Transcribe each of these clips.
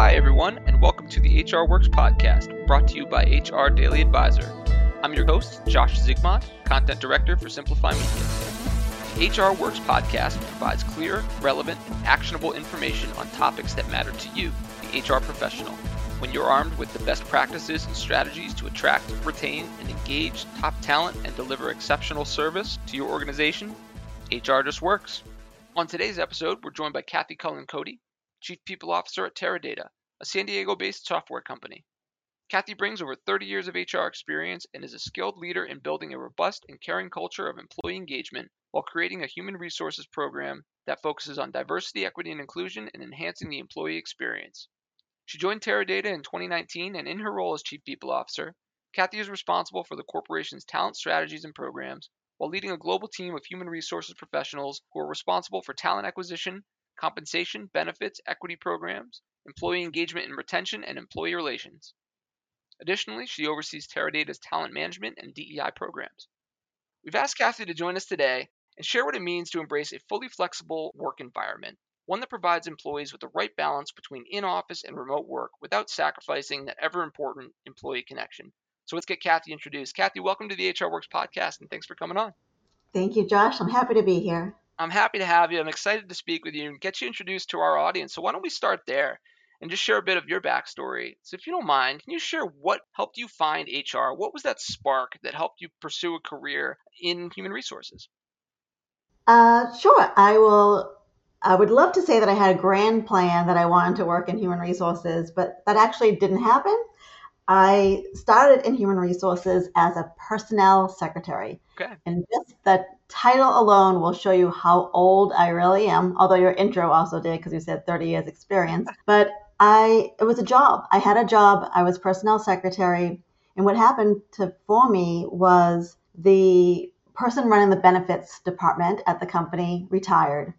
Hi everyone, and welcome to the HR Works Podcast, brought to you by HR Daily Advisor. I'm your host, Josh Zygmunt, Content Director for Simplify Media. The HR Works Podcast provides clear, relevant, and actionable information on topics that matter to you, the HR professional. When you're armed with the best practices and strategies to attract, retain, and engage top talent and deliver exceptional service to your organization, HR just works. On today's episode, we're joined by Kathy Cullen-Cote, Chief People Officer at Teradata, a San Diego-based software company. Kathy brings over 30 years of HR experience and is a skilled leader in building a robust and caring culture of employee engagement while creating a human resources program that focuses on diversity, equity, and inclusion and enhancing the employee experience. She joined Teradata in 2019, and in her role as Chief People Officer, Kathy is responsible for the corporation's talent strategies and programs while leading a global team of human resources professionals who are responsible for talent acquisition, compensation, benefits, equity programs, employee engagement and retention, and employee relations. Additionally, she oversees Teradata's talent management and DEI programs. We've asked Kathy to join us today and share what it means to embrace a fully flexible work environment, one that provides employees with the right balance between in-office and remote work without sacrificing that ever-important employee connection. So let's get Kathy introduced. Kathy, welcome to the HR Works Podcast, and thanks for coming on. Thank you, Josh. I'm happy to be here. I'm happy to have you. I'm excited to speak with you and get you introduced to our audience. So why don't we start there and just share a bit of your backstory. So if you don't mind, can you share what helped you find HR? What was that spark that helped you pursue a career in human resources? Sure. I would love to say that I had a grand plan that I wanted to work in human resources, but that actually didn't happen. I started in human resources as a personnel secretary. Okay. And just the title alone will show you how old I really am, although your intro also did because you said 30 years experience. But it was a job. I had a job. I was personnel secretary. And what happened for me was the person running the benefits department at the company retired.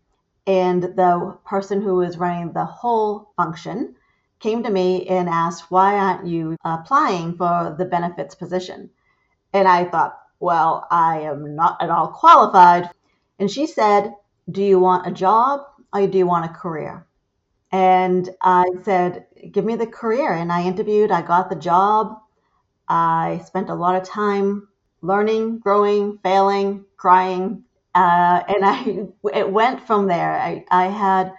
And the person who was running the whole function came to me and asked, why aren't you applying for the benefits position? And I thought, well, I am not at all qualified. And she said, do you want a job or do you want a career? And I said, give me the career. And I interviewed, I got the job. I spent a lot of time learning, growing, failing, crying. And it went from there. I had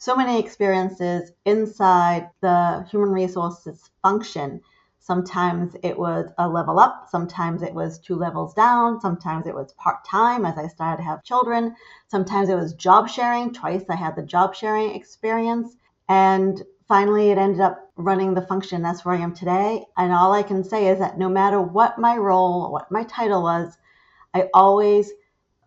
so many experiences inside the human resources function. Sometimes it was a level up. Sometimes it was 2 levels down. Sometimes it was part-time as I started to have children. Sometimes it was job sharing. Twice I had the job sharing experience. And finally, it ended up running the function. That's where I am today. And all I can say is that no matter what my role, what my title was, I always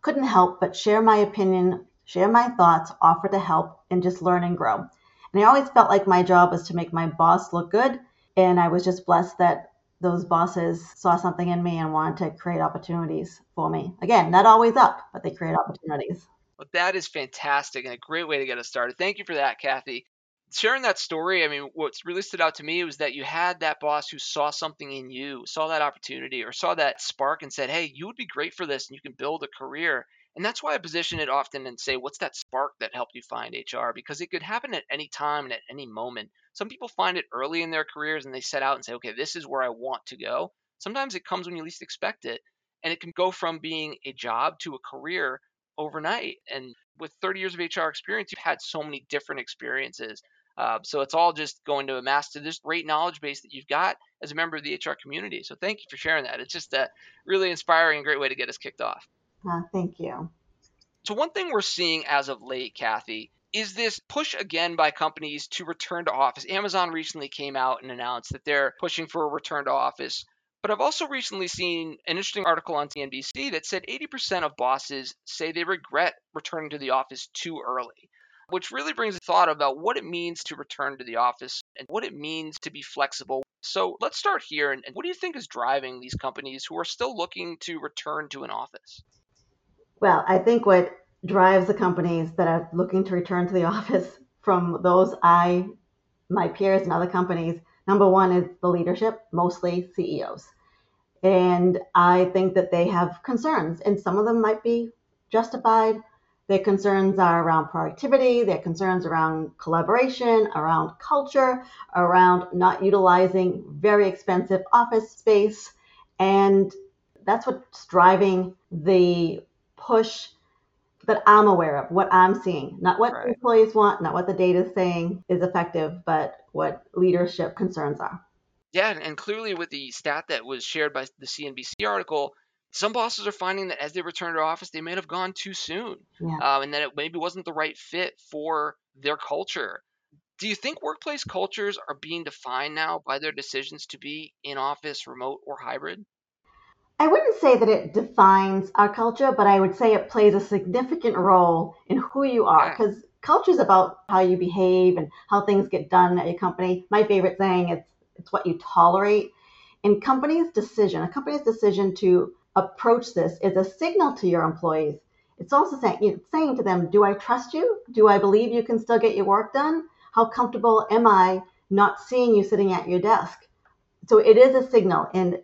couldn't help but share my opinion, share my thoughts, offer to help, and just learn and grow. And I always felt like my job was to make my boss look good. And I was just blessed that those bosses saw something in me and wanted to create opportunities for me. Again, not always up, but they create opportunities. Well, that is fantastic and a great way to get us started. Thank you for that, Kathy. Sharing that story, I mean, what's really stood out to me was that you had that boss who saw something in you, saw that opportunity or saw that spark and said, hey, you would be great for this and you can build a career. And that's why I position it often and say, what's that spark that helped you find HR? Because it could happen at any time and at any moment. Some people find it early in their careers and they set out and say, okay, this is where I want to go. Sometimes it comes when you least expect it. And it can go from being a job to a career overnight. And with 30 years of HR experience, you've had so many different experiences. So it's all just going to amass to this great knowledge base that you've got as a member of the HR community. So thank you for sharing that. It's just a really inspiring and great way to get us kicked off. Thank you. So one thing we're seeing as of late, Kathy, is this push again by companies to return to office. Amazon recently came out and announced that they're pushing for a return to office. But I've also recently seen an interesting article on CNBC that said 80% of bosses say they regret returning to the office too early, which really brings a thought about what it means to return to the office and what it means to be flexible. So let's start here. And what do you think is driving these companies who are still looking to return to an office? Well, I think what drives the companies that are looking to return to the office from those my peers and other companies, number one is the leadership, mostly CEOs. And I think that they have concerns, and some of them might be justified. Their concerns are around productivity, their concerns around collaboration, around culture, around not utilizing very expensive office space. And that's what's driving the push that I'm aware of, what I'm seeing. Not what employees want, not what the data is saying is effective, but what leadership concerns are. Yeah, and clearly with the stat that was shared by the CNBC article, some bosses are finding that as they return to office, they may have gone too soon, and that it maybe wasn't the right fit for their culture. Do you think workplace cultures are being defined now by their decisions to be in office, remote, or hybrid? I wouldn't say that it defines our culture, but I would say it plays a significant role in who you are, because culture is about how you behave and how things get done at your company. My favorite saying is it's what you tolerate. And a company's decision to approach this is a signal to your employees. It's also saying to them, do I trust you? Do I believe you can still get your work done? How comfortable am I not seeing you sitting at your desk? So it is a signal. And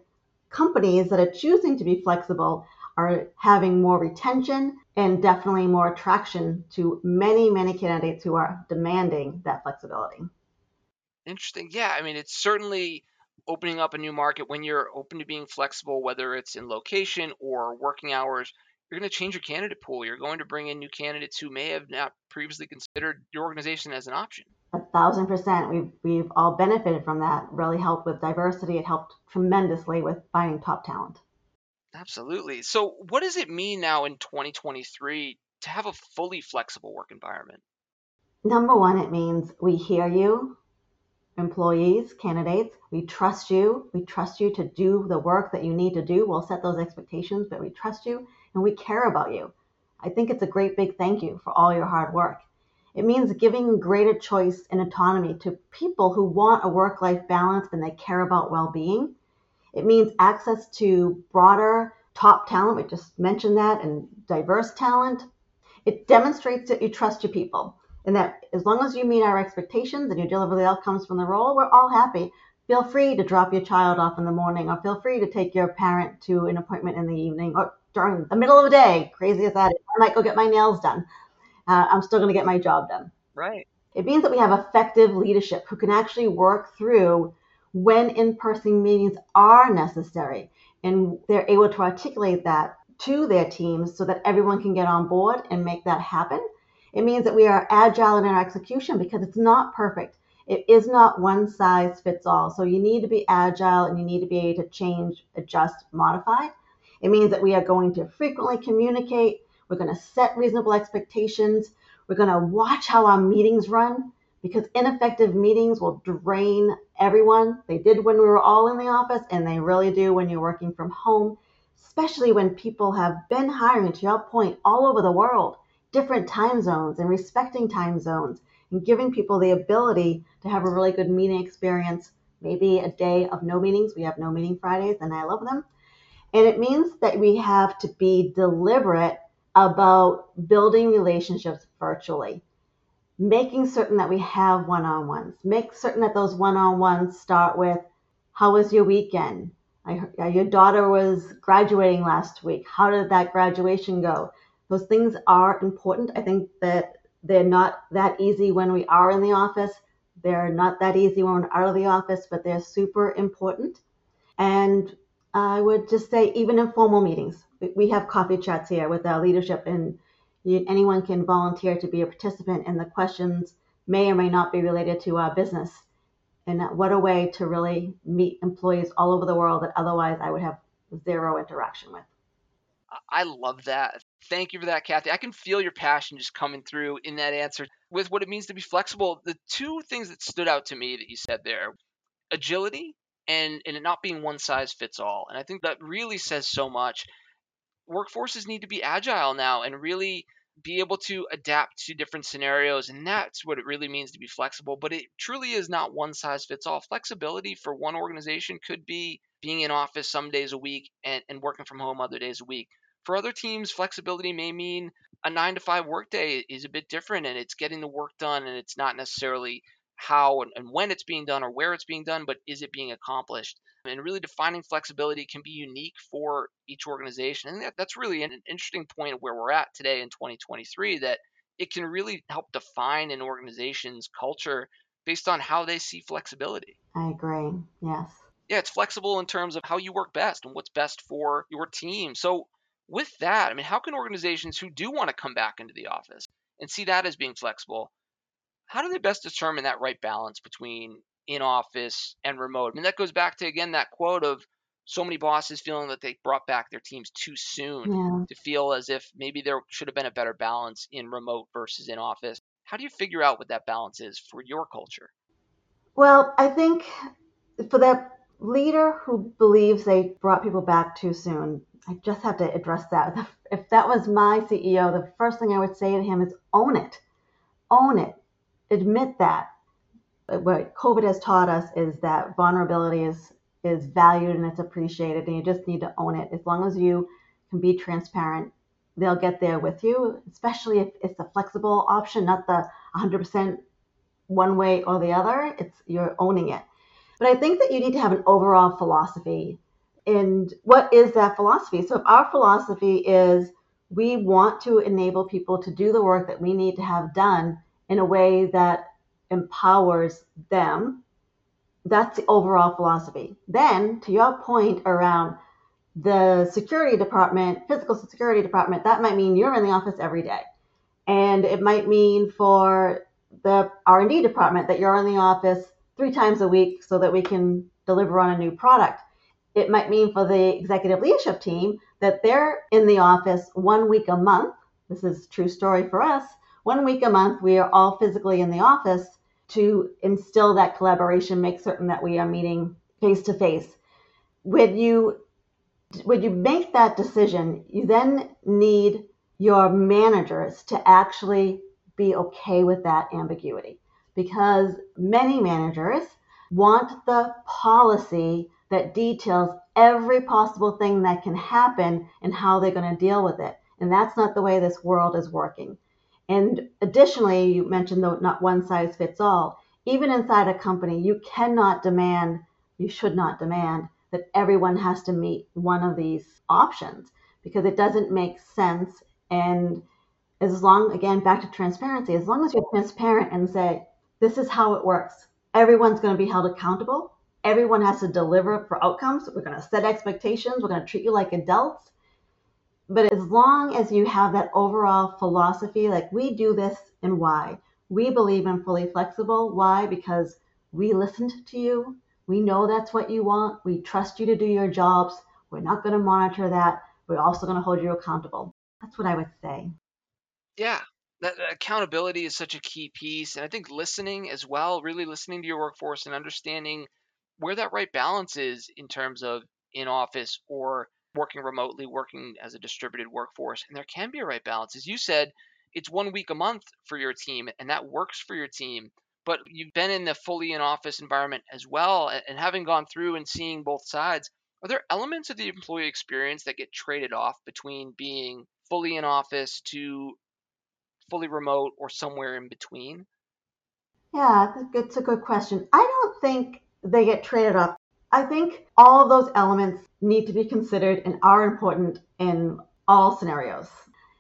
companies that are choosing to be flexible are having more retention and definitely more attraction to many, many candidates who are demanding that flexibility. Interesting. Yeah, I mean, it's certainly opening up a new market when you're open to being flexible, whether it's in location or working hours. You're going to change your candidate pool. You're going to bring in new candidates who may have not previously considered your organization as an option. 1,000%. We've all benefited from that. Really helped with diversity. It helped tremendously with finding top talent. Absolutely. So what does it mean now in 2023 to have a fully flexible work environment? Number one, it means we hear you, employees, candidates. We trust you. We trust you to do the work that you need to do. We'll set those expectations, but we trust you and we care about you. I think it's a great big thank you for all your hard work. It means giving greater choice and autonomy to people who want a work-life balance and they care about well-being. It means access to broader top talent. We just mentioned that, and diverse talent. It demonstrates that you trust your people and that as long as you meet our expectations and you deliver the outcomes from the role, we're all happy. Feel free to drop your child off in the morning, or feel free to take your parent to an appointment in the evening or during the middle of the day. Crazy as that is, I might go get my nails done. I'm still going to get my job done. Right. It means that we have effective leadership who can actually work through when in-person meetings are necessary, and they're able to articulate that to their teams so that everyone can get on board and make that happen. It means that we are agile in our execution because it's not perfect. It is not one size fits all. So you need to be agile and you need to be able to change, adjust, modify. It means that we are going to frequently communicate. We're going to set reasonable expectations. We're going to watch how our meetings run, because ineffective meetings will drain everyone. They did when we were all in the office, and they really do when you're working from home, especially when people have been hiring, to your point, all over the world, different time zones, and respecting time zones and giving people the ability to have a really good meeting experience. Maybe a day of no meetings. We have no meeting Fridays, and I love them. And it means that we have to be deliberate about building relationships virtually, making certain that we have one-on-ones, make certain that those one-on-ones start with, how was your weekend? Your daughter was graduating last week. How did that graduation go? Those things are important. I think that they're not that easy when we are in the office. They're not that easy when we're out of the office, but they're super important. And I would just say, even in formal meetings, we have coffee chats here with our leadership, and anyone can volunteer to be a participant, and the questions may or may not be related to our business. And what a way to really meet employees all over the world that otherwise I would have zero interaction with. I love that. Thank you for that, Kathy. I can feel your passion just coming through in that answer with what it means to be flexible. The two things that stood out to me that you said there, agility and it not being one size fits all. And I think that really says so much. Workforces need to be agile now and really be able to adapt to different scenarios. And that's what it really means to be flexible. But it truly is not one size fits all. Flexibility for one organization could be being in office some days a week and working from home other days a week. For other teams, flexibility may mean a 9-to-5 workday is a bit different, and it's getting the work done, and it's not necessarily how and when it's being done or where it's being done, but is it being accomplished? And really defining flexibility can be unique for each organization. And that's really an interesting point where we're at today in 2023, that it can really help define an organization's culture based on how they see flexibility. I agree. Yes. Yeah, it's flexible in terms of how you work best and what's best for your team. So with that, I mean, how can organizations who do want to come back into the office and see that as being flexible, how do they best determine that right balance between in-office and remote? I mean, that goes back to, again, that quote of so many bosses feeling that they brought back their teams too soon to feel as if maybe there should have been a better balance in remote versus in-office. How do you figure out what that balance is for your culture? Well, I think for that leader who believes they brought people back too soon, I just have to address that. If that was my CEO, the first thing I would say to him is own it. Own it. Admit that. What COVID has taught us is that vulnerability is valued and it's appreciated, and you just need to own it. As long as you can be transparent, they'll get there with you, especially if it's the flexible option, not the 100% one way or the other. It's you're owning it. But I think that you need to have an overall philosophy. And what is that philosophy? So if our philosophy is we want to enable people to do the work that we need to have done in a way that empowers them, that's the overall philosophy. Then to your point around the security department, physical security department, that might mean you're in the office every day. And it might mean for the R&D department that you're in the office 3 times a week so that we can deliver on a new product. It might mean for the executive leadership team that they're in the office 1 week a month. This is a true story for us. 1 week a month, we are all physically in the office to instill that collaboration, make certain that we are meeting face to face. When you make that decision, you then need your managers to actually be okay with that ambiguity, because many managers want the policy that details every possible thing that can happen and how they're going to deal with it. And that's not the way this world is working. And additionally, you mentioned though not one size fits all. Even inside a company, you should not demand that everyone has to meet one of these options, because it doesn't make sense. And as long, again, back to transparency, as long as you're transparent and say, this is how it works. Everyone's going to be held accountable. Everyone has to deliver for outcomes. We're going to set expectations. We're going to treat you like adults. But as long as you have that overall philosophy, like we do this and why. We believe in fully flexible. Why? Because we listened to you. We know that's what you want. We trust you to do your jobs. We're not going to monitor that. We're also going to hold you accountable. That's what I would say. Yeah, that accountability is such a key piece. And I think listening as well, really listening to your workforce and understanding where that right balance is in terms of in office or working remotely, working as a distributed workforce. And there can be a right balance. As you said, it's 1 week a month for your team, and that works for your team. But you've been in the fully in-office environment as well, and having gone through and seeing both sides, are there elements of the employee experience that get traded off between being fully in-office to fully remote or somewhere in between? Yeah, it's a good question. I don't think they get traded off. I think all of those elements need to be considered and are important in all scenarios,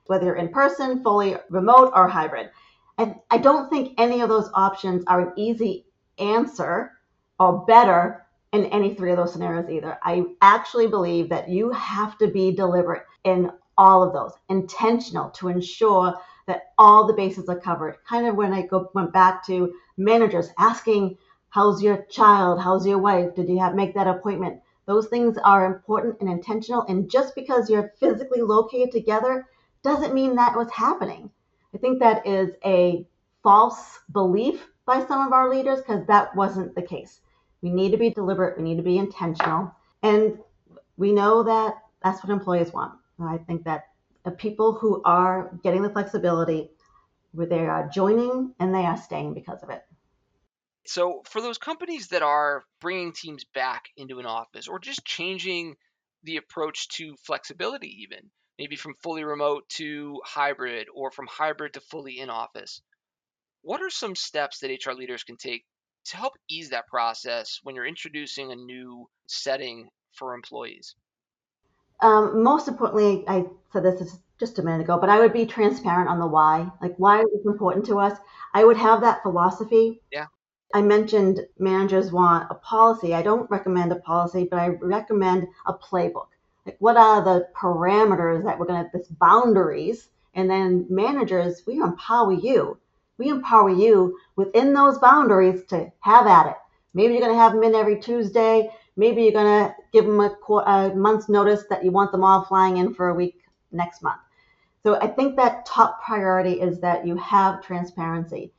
whether you're in person, fully remote, or hybrid. And I don't think any of those options are an easy answer or better in any 3 of those scenarios either. I actually believe that you have to be deliberate in all of those, intentional to ensure that all the bases are covered. Kind of when I went back to managers asking, how's your child? How's your wife? Did you make that appointment? Those things are important and intentional. And just because you're physically located together doesn't mean that was happening. I think that is a false belief by some of our leaders, because that wasn't the case. We need to be deliberate. We need to be intentional. And we know that that's what employees want. I think that the people who are getting the flexibility, where they are joining and they are staying because of it. So for those companies that are bringing teams back into an office or just changing the approach to flexibility even, maybe from fully remote to hybrid or from hybrid to fully in office, What are some steps that HR leaders can take to help ease that process when you're introducing a new setting for employees? Most importantly, I said this just a minute ago, but I would be transparent on the why. Like, why is this important to us? I would have that philosophy. Yeah. I mentioned managers want a policy. I don't recommend a policy, but I recommend a playbook. Like, what are the parameters that we're going to, this boundaries? And then managers, we empower you. We empower you within those boundaries to have at it. Maybe you're going to have them in every Tuesday. Maybe you're going to give them a month's notice that you want them all flying in for a week next month. So I think that top priority is that you have transparency.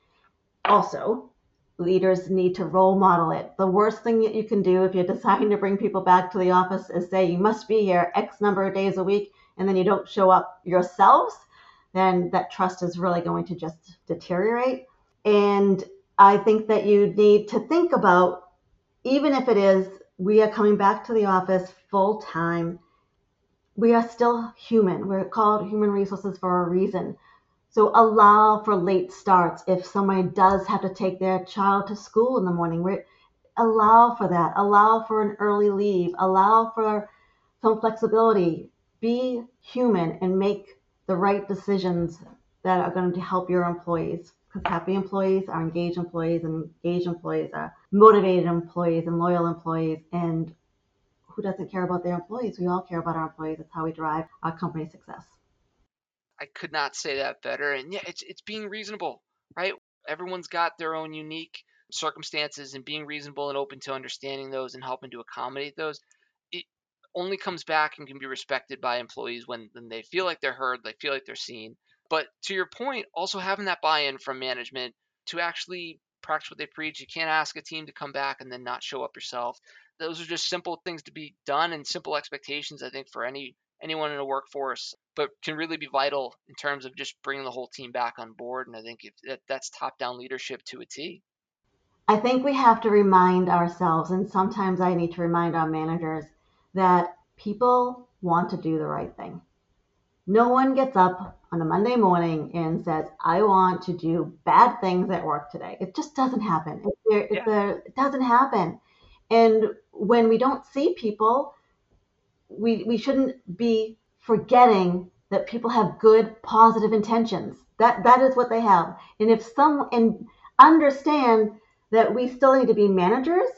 Also, leaders need to role model it. The worst thing that you can do if you're deciding to bring people back to the office is say you must be here X number of days a week, and then you don't show up yourselves. Then that trust is really going to just deteriorate. And I think that you need to think about, even if it is, we are coming back to the office full time, we are still human. We're called human resources for a reason. So allow for late starts. If somebody does have to take their child to school in the morning, allow for that. Allow for an early leave. Allow for some flexibility. Be human and make the right decisions that are going to help your employees. Because happy employees are engaged employees, and engaged employees are motivated employees and loyal employees. And who doesn't care about their employees? We all care about our employees. That's how we drive our company's success. I could not say that better. And yeah, it's being reasonable, right? Everyone's got their own unique circumstances, and being reasonable and open to understanding those and helping to accommodate those, it only comes back and can be respected by employees when they feel like they're heard, they feel like they're seen. But to your point, also having that buy-in from management to actually practice what they preach. You can't ask a team to come back and then not show up yourself. Those are just simple things to be done and simple expectations, I think, for anyone in a workforce, but can really be vital in terms of just bringing the whole team back on board. And I think that's top-down leadership to a T. I think we have to remind ourselves, and sometimes I need to remind our managers, that people want to do the right thing. No one gets up on a Monday morning and says, I want to do bad things at work today. It just doesn't happen. It doesn't happen. And when we don't see people, we shouldn't be forgetting that people have good, positive intentions. That is what they have. And understand that we still need to be managers.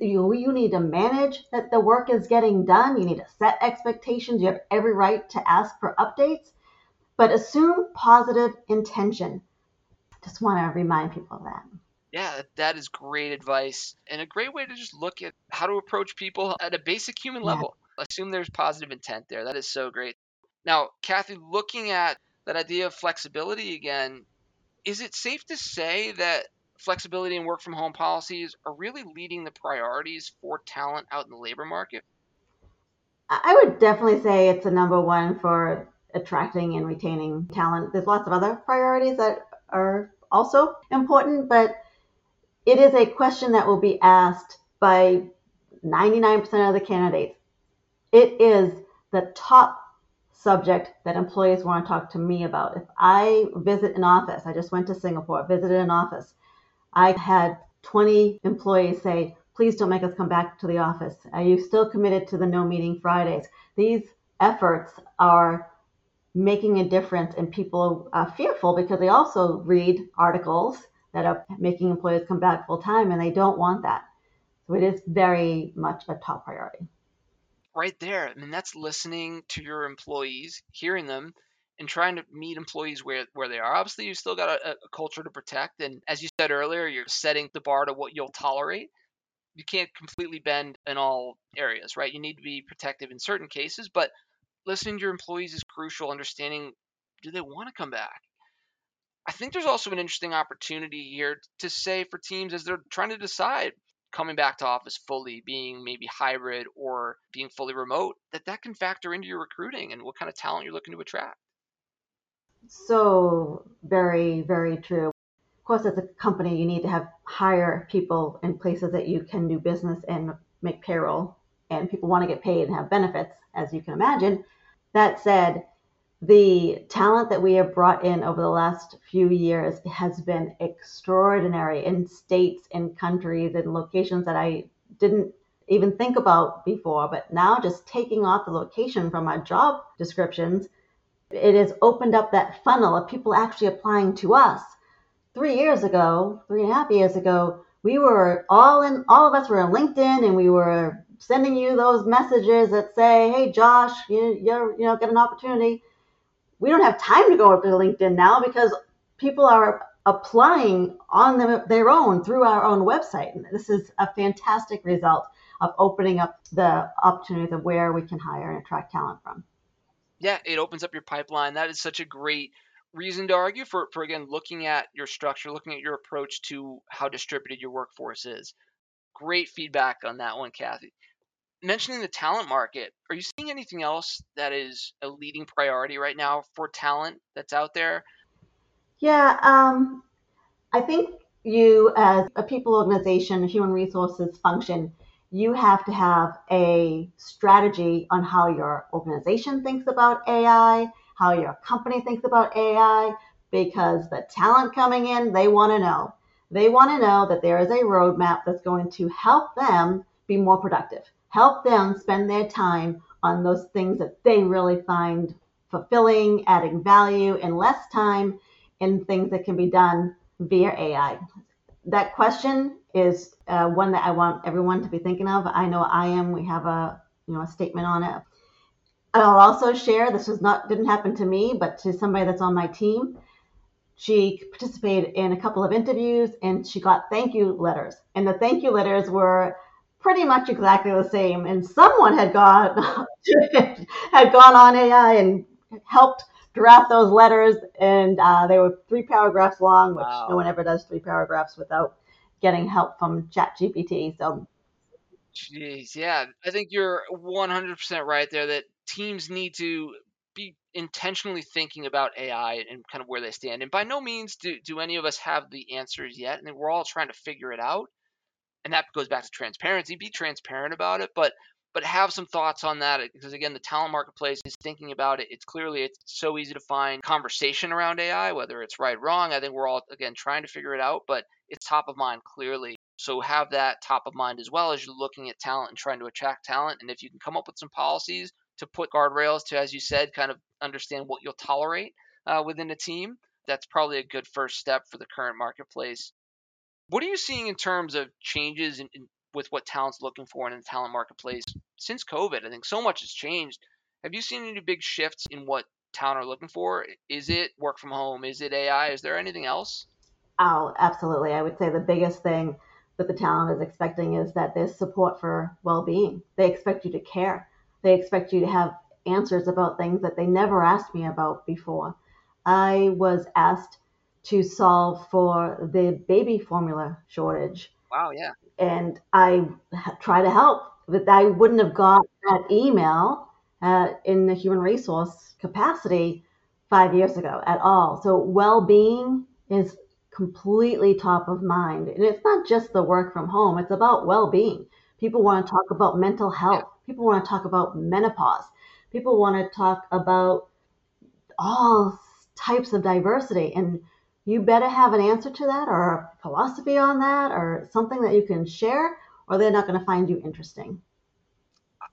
You need to manage that the work is getting done. You need to set expectations. You have every right to ask for updates, but assume positive intention. Just want to remind people of that. Yeah, that is great advice and a great way to just look at how to approach people at a basic human level. Assume there's positive intent there. That is so great. Now, Kathy, looking at that idea of flexibility again, is it safe to say that flexibility and work from home policies are really leading the priorities for talent out in the labor market? I would definitely say it's the number one for attracting and retaining talent. There's lots of other priorities that are also important, but it is a question that will be asked by 99% of the candidates. It is the top subject that employees want to talk to me about. If I visit an office, I just went to Singapore, visited an office. I had 20 employees say, please don't make us come back to the office. Are you still committed to the no meeting Fridays? These efforts are making a difference, and people are fearful because they also read articles that are making employees come back full time, and they don't want that. So it is very much a top priority. Right there. I mean, that's listening to your employees, hearing them, and trying to meet employees where they are. Obviously, you still got a culture to protect. And as you said earlier, you're setting the bar to what you'll tolerate. You can't completely bend in all areas, right? You need to be protective in certain cases, but listening to your employees is crucial. Understanding, do they want to come back? I think there's also an interesting opportunity here to say for teams as they're trying to decide coming back to office fully, being maybe hybrid or being fully remote, that can factor into your recruiting and what kind of talent you're looking to attract. So very, very true. Of course, as a company, you need to hire people in places that you can do business and make payroll, and people want to get paid and have benefits, as you can imagine. That said, The talent that we have brought in over the last few years has been extraordinary in states and countries and locations that I didn't even think about before. But now just taking off the location from our job descriptions, it has opened up that funnel of people actually applying to us. 3.5 years ago, we were all of us were on LinkedIn, and we were sending you those messages that say, hey, Josh, you get an opportunity. We don't have time to go up to LinkedIn now because people are applying on their own through our own website. And this is a fantastic result of opening up the opportunities of where we can hire and attract talent from. Yeah, it opens up your pipeline. That is such a great reason to argue for again, looking at your structure, looking at your approach to how distributed your workforce is. Great feedback on that one, Kathy. Mentioning the talent market, are you seeing anything else that is a leading priority right now for talent that's out there? Yeah, I think you as a people organization, a human resources function, you have to have a strategy on how your organization thinks about AI, how your company thinks about AI, because the talent coming in, they want to know. They want to know that there is a roadmap that's going to help them be more productive, help them spend their time on those things that they really find fulfilling, adding value, and less time in things that can be done via AI. That question is one that I want everyone to be thinking of. I know I am. We have a statement on it. I'll also share, this was didn't happen to me, but to somebody that's on my team. She participated in a couple of interviews, and she got thank you letters. And the thank you letters were pretty much exactly the same. And someone had gone on AI and helped draft those letters. And they were 3 paragraphs long, which wow. No one ever does 3 paragraphs without getting help from ChatGPT. So, jeez, yeah, I think you're 100% right there that teams need to be intentionally thinking about AI and kind of where they stand. And by no means do any of us have the answers yet. I mean, we're all trying to figure it out. And that goes back to transparency. Be transparent about it, but have some thoughts on that, because again, the talent marketplace is thinking about it. It's so easy to find conversation around AI, whether it's right, wrong. I think we're all, again, trying to figure it out, but it's top of mind clearly. So have that top of mind as well as you're looking at talent and trying to attract talent. And if you can come up with some policies to put guardrails to, as you said, kind of understand what you'll tolerate within a team, that's probably a good first step for the current marketplace. What are you seeing in terms of changes in with what talent's looking for in the talent marketplace since COVID? I think so much has changed. Have you seen any big shifts in what talent are looking for? Is it work from home? Is it AI? Is there anything else? Oh, absolutely. I would say the biggest thing that the talent is expecting is that there's support for well-being. They expect you to care. They expect you to have answers about things that they never asked me about before. I was asked to solve for the baby formula shortage. Wow, yeah. And I try to help, but I wouldn't have got that email in the human resource capacity 5 years ago at all. So well-being is completely top of mind. And it's not just the work from home, it's about well-being. People want to talk about mental health. People want to talk about menopause. People want to talk about all types of diversity, and you better have an answer to that or a philosophy on that or something that you can share, or they're not going to find you interesting.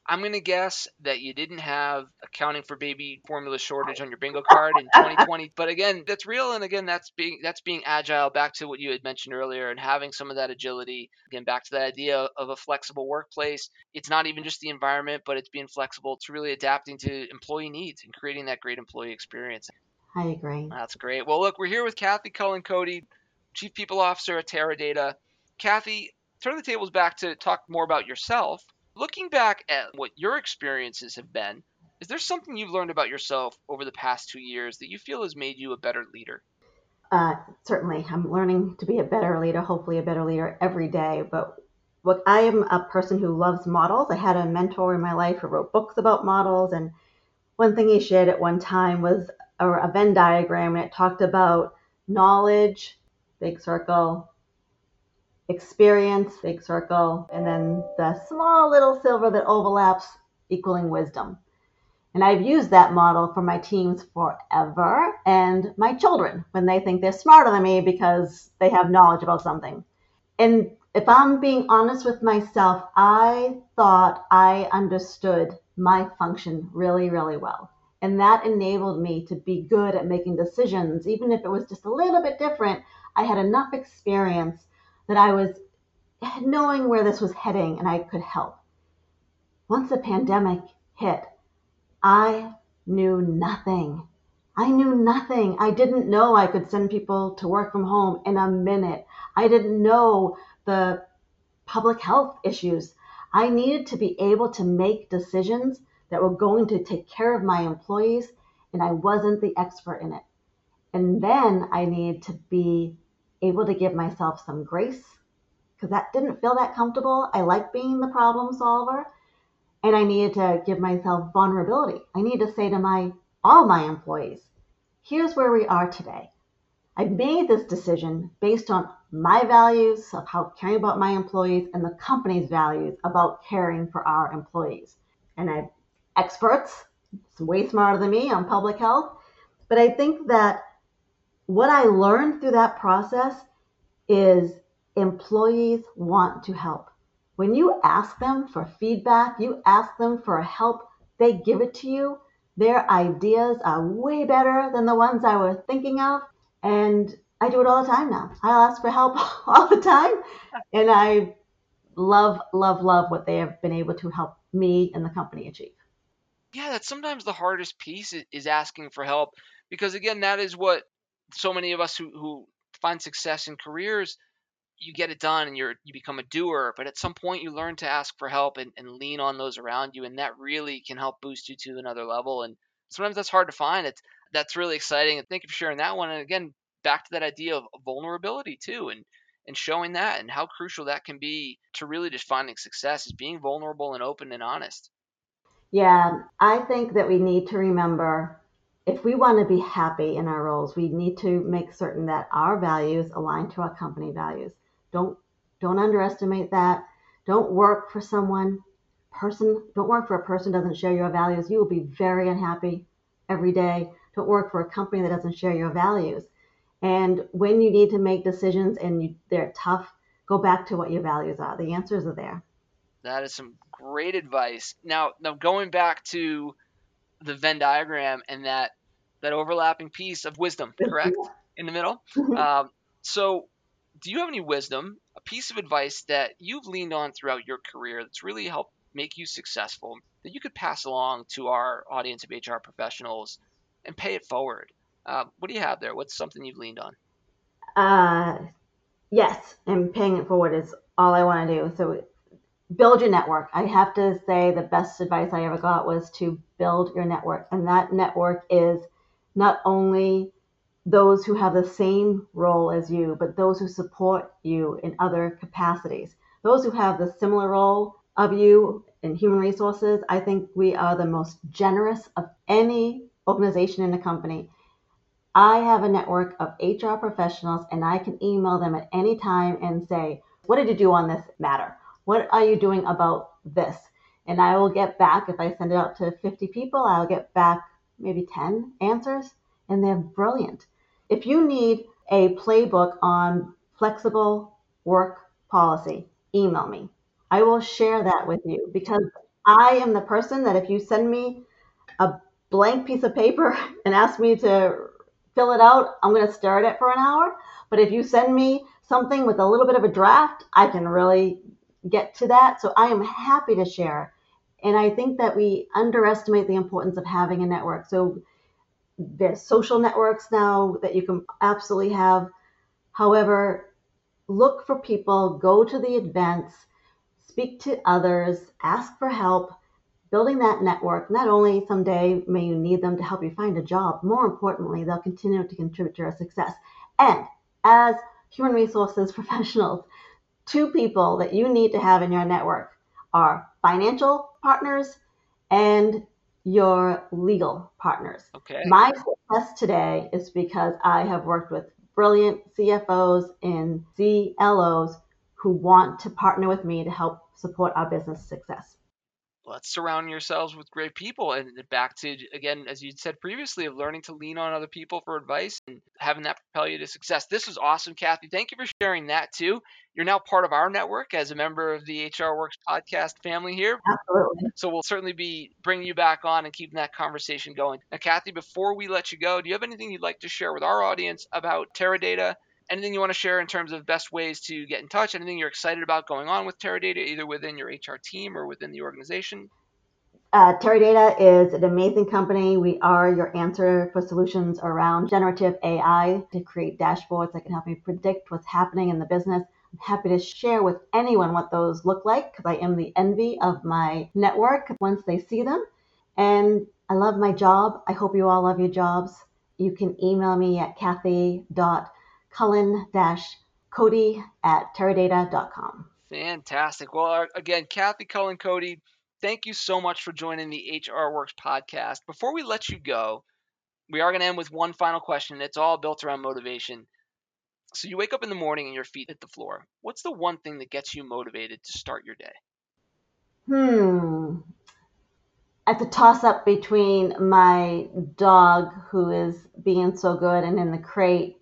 I'm going to guess that you didn't have accounting for baby formula shortage on your bingo card in 2020. But again, that's real. And again, that's being agile, back to what you had mentioned earlier, and having some of that agility. Again, back to that idea of a flexible workplace. It's not even just the environment, but it's being flexible. It's really adapting to employee needs and creating that great employee experience. I agree. That's great. Well, look, we're here with Kathy Cullen-Cote, Chief People Officer at Teradata. Kathy, turn the tables back to talk more about yourself. Looking back at what your experiences have been, is there something you've learned about yourself over the past 2 years that you feel has made you a better leader? Certainly. I'm learning to be a better leader, hopefully a better leader every day. But look, I am a person who loves models. I had a mentor in my life who wrote books about models. And one thing he shared at one time was a Venn diagram, and it talked about knowledge, big circle, experience, big circle, and then the small little silver that overlaps equaling wisdom. And I've used that model for my teams forever and my children when they think they're smarter than me because they have knowledge about something. And if I'm being honest with myself, I thought I understood my function really, really well. And that enabled me to be good at making decisions. Even if it was just a little bit different, I had enough experience that I was knowing where this was heading and I could help. Once the pandemic hit, I knew nothing. I knew nothing. I didn't know I could send people to work from home in a minute. I didn't know the public health issues. I needed to be able to make decisions that were going to take care of my employees, and I wasn't the expert in it. And then I needed to be able to give myself some grace because that didn't feel that comfortable. I like being the problem solver, and I needed to give myself vulnerability. I needed to say to all my employees, here's where we are today. I made this decision based on my values of how caring about my employees and the company's values about caring for our employees. And I experts, way smarter than me on public health. But I think that what I learned through that process is employees want to help. When you ask them for feedback, you ask them for help, they give it to you. Their ideas are way better than the ones I was thinking of. And I do it all the time now. I'll ask for help all the time. And I love, love, love what they have been able to help me and the company achieve. Yeah, that's sometimes the hardest piece is asking for help, because again, that is what so many of us who find success in careers, you get it done and you become a doer, but at some point you learn to ask for help and lean on those around you, and that really can help boost you to another level. And sometimes that's hard to find. That's really exciting, and thank you for sharing that one. And again, back to that idea of vulnerability too, and showing that and how crucial that can be to really just finding success is being vulnerable and open and honest. Yeah, I think that we need to remember if we want to be happy in our roles, we need to make certain that our values align to our company values. Don't underestimate that. Don't work for a person who doesn't share your values. You will be very unhappy every day. Don't work for a company that doesn't share your values. And when you need to make decisions and they're tough, go back to what your values are. The answers are there. That is some great advice. Now going back to the Venn diagram and that overlapping piece of wisdom, correct? In the middle. So do you have any wisdom, a piece of advice that you've leaned on throughout your career that's really helped make you successful that you could pass along to our audience of HR professionals and pay it forward? What do you have there? What's something you've leaned on? Yes, and paying it forward is all I want to do. So build your network. I have to say the best advice I ever got was to build your network. And that network is not only those who have the same role as you, but those who support you in other capacities. Those who have the similar role of you in human resources, I think we are the most generous of any organization in a company. I have a network of HR professionals, and I can email them at any time and say, what did you do on this matter? What are you doing about this? And I will get back, if I send it out to 50 people, I'll get back maybe 10 answers, and they're brilliant. If you need a playbook on flexible work policy, email me. I will share that with you, because I am the person that if you send me a blank piece of paper and ask me to fill it out, I'm going to stare at it for an hour. But if you send me something with a little bit of a draft, I can really get to that. So I am happy to share. And I think that we underestimate the importance of having a network. So there's social networks now that you can absolutely have. However, look for people, go to the events, speak to others, ask for help, building that network. Not only someday may you need them to help you find a job, more importantly, they'll continue to contribute to your success. And as human resources professionals, two people that you need to have in your network are financial partners and your legal partners. Okay. My success today is because I have worked with brilliant CFOs and CLOs who want to partner with me to help support our business success. Let's surround yourselves with great people. And back to, again, as you said previously, of learning to lean on other people for advice and having that propel you to success. This was awesome, Kathy. Thank you for sharing that too. You're now part of our network as a member of the HR Works podcast family here. Absolutely. So we'll certainly be bringing you back on and keeping that conversation going. Now, Kathy, before we let you go, do you have anything you'd like to share with our audience about Teradata? Anything you want to share in terms of best ways to get in touch? Anything you're excited about going on with Teradata, either within your HR team or within the organization? Teradata is an amazing company. We are your answer for solutions around generative AI to create dashboards that can help you predict what's happening in the business. I'm happy to share with anyone what those look like because I am the envy of my network once they see them. And I love my job. I hope you all love your jobs. You can email me at Kathy.Cullen-Cote@teradata.com. Fantastic. Well, again, Kathy Cullen-Cote, thank you so much for joining the HR Works podcast. Before we let you go, we are going to end with one final question. It's all built around motivation. So you wake up in the morning and your feet hit the floor. What's the one thing that gets you motivated to start your day? At the toss-up between my dog, who is being so good and in the crate,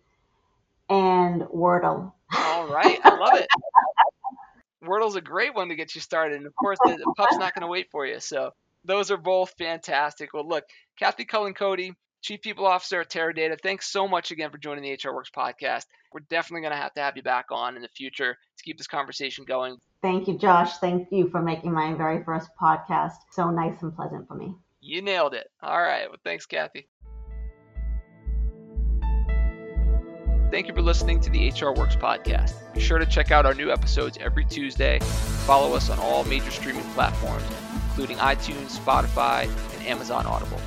and Wordle. All right. I love it. Wordle's a great one to get you started. And of course, the pup's not going to wait for you. So those are both fantastic. Well, look, Kathy Cullen-Cote, Chief People Officer at Teradata, thanks so much again for joining the HR Works podcast. We're definitely going to have you back on in the future to keep this conversation going. Thank you, Josh. Thank you for making my very first podcast so nice and pleasant for me. You nailed it. All right. Well, thanks, Kathy. Thank you for listening to the HR Works podcast. Be sure to check out our new episodes every Tuesday. Follow us on all major streaming platforms, including iTunes, Spotify, and Amazon Audible.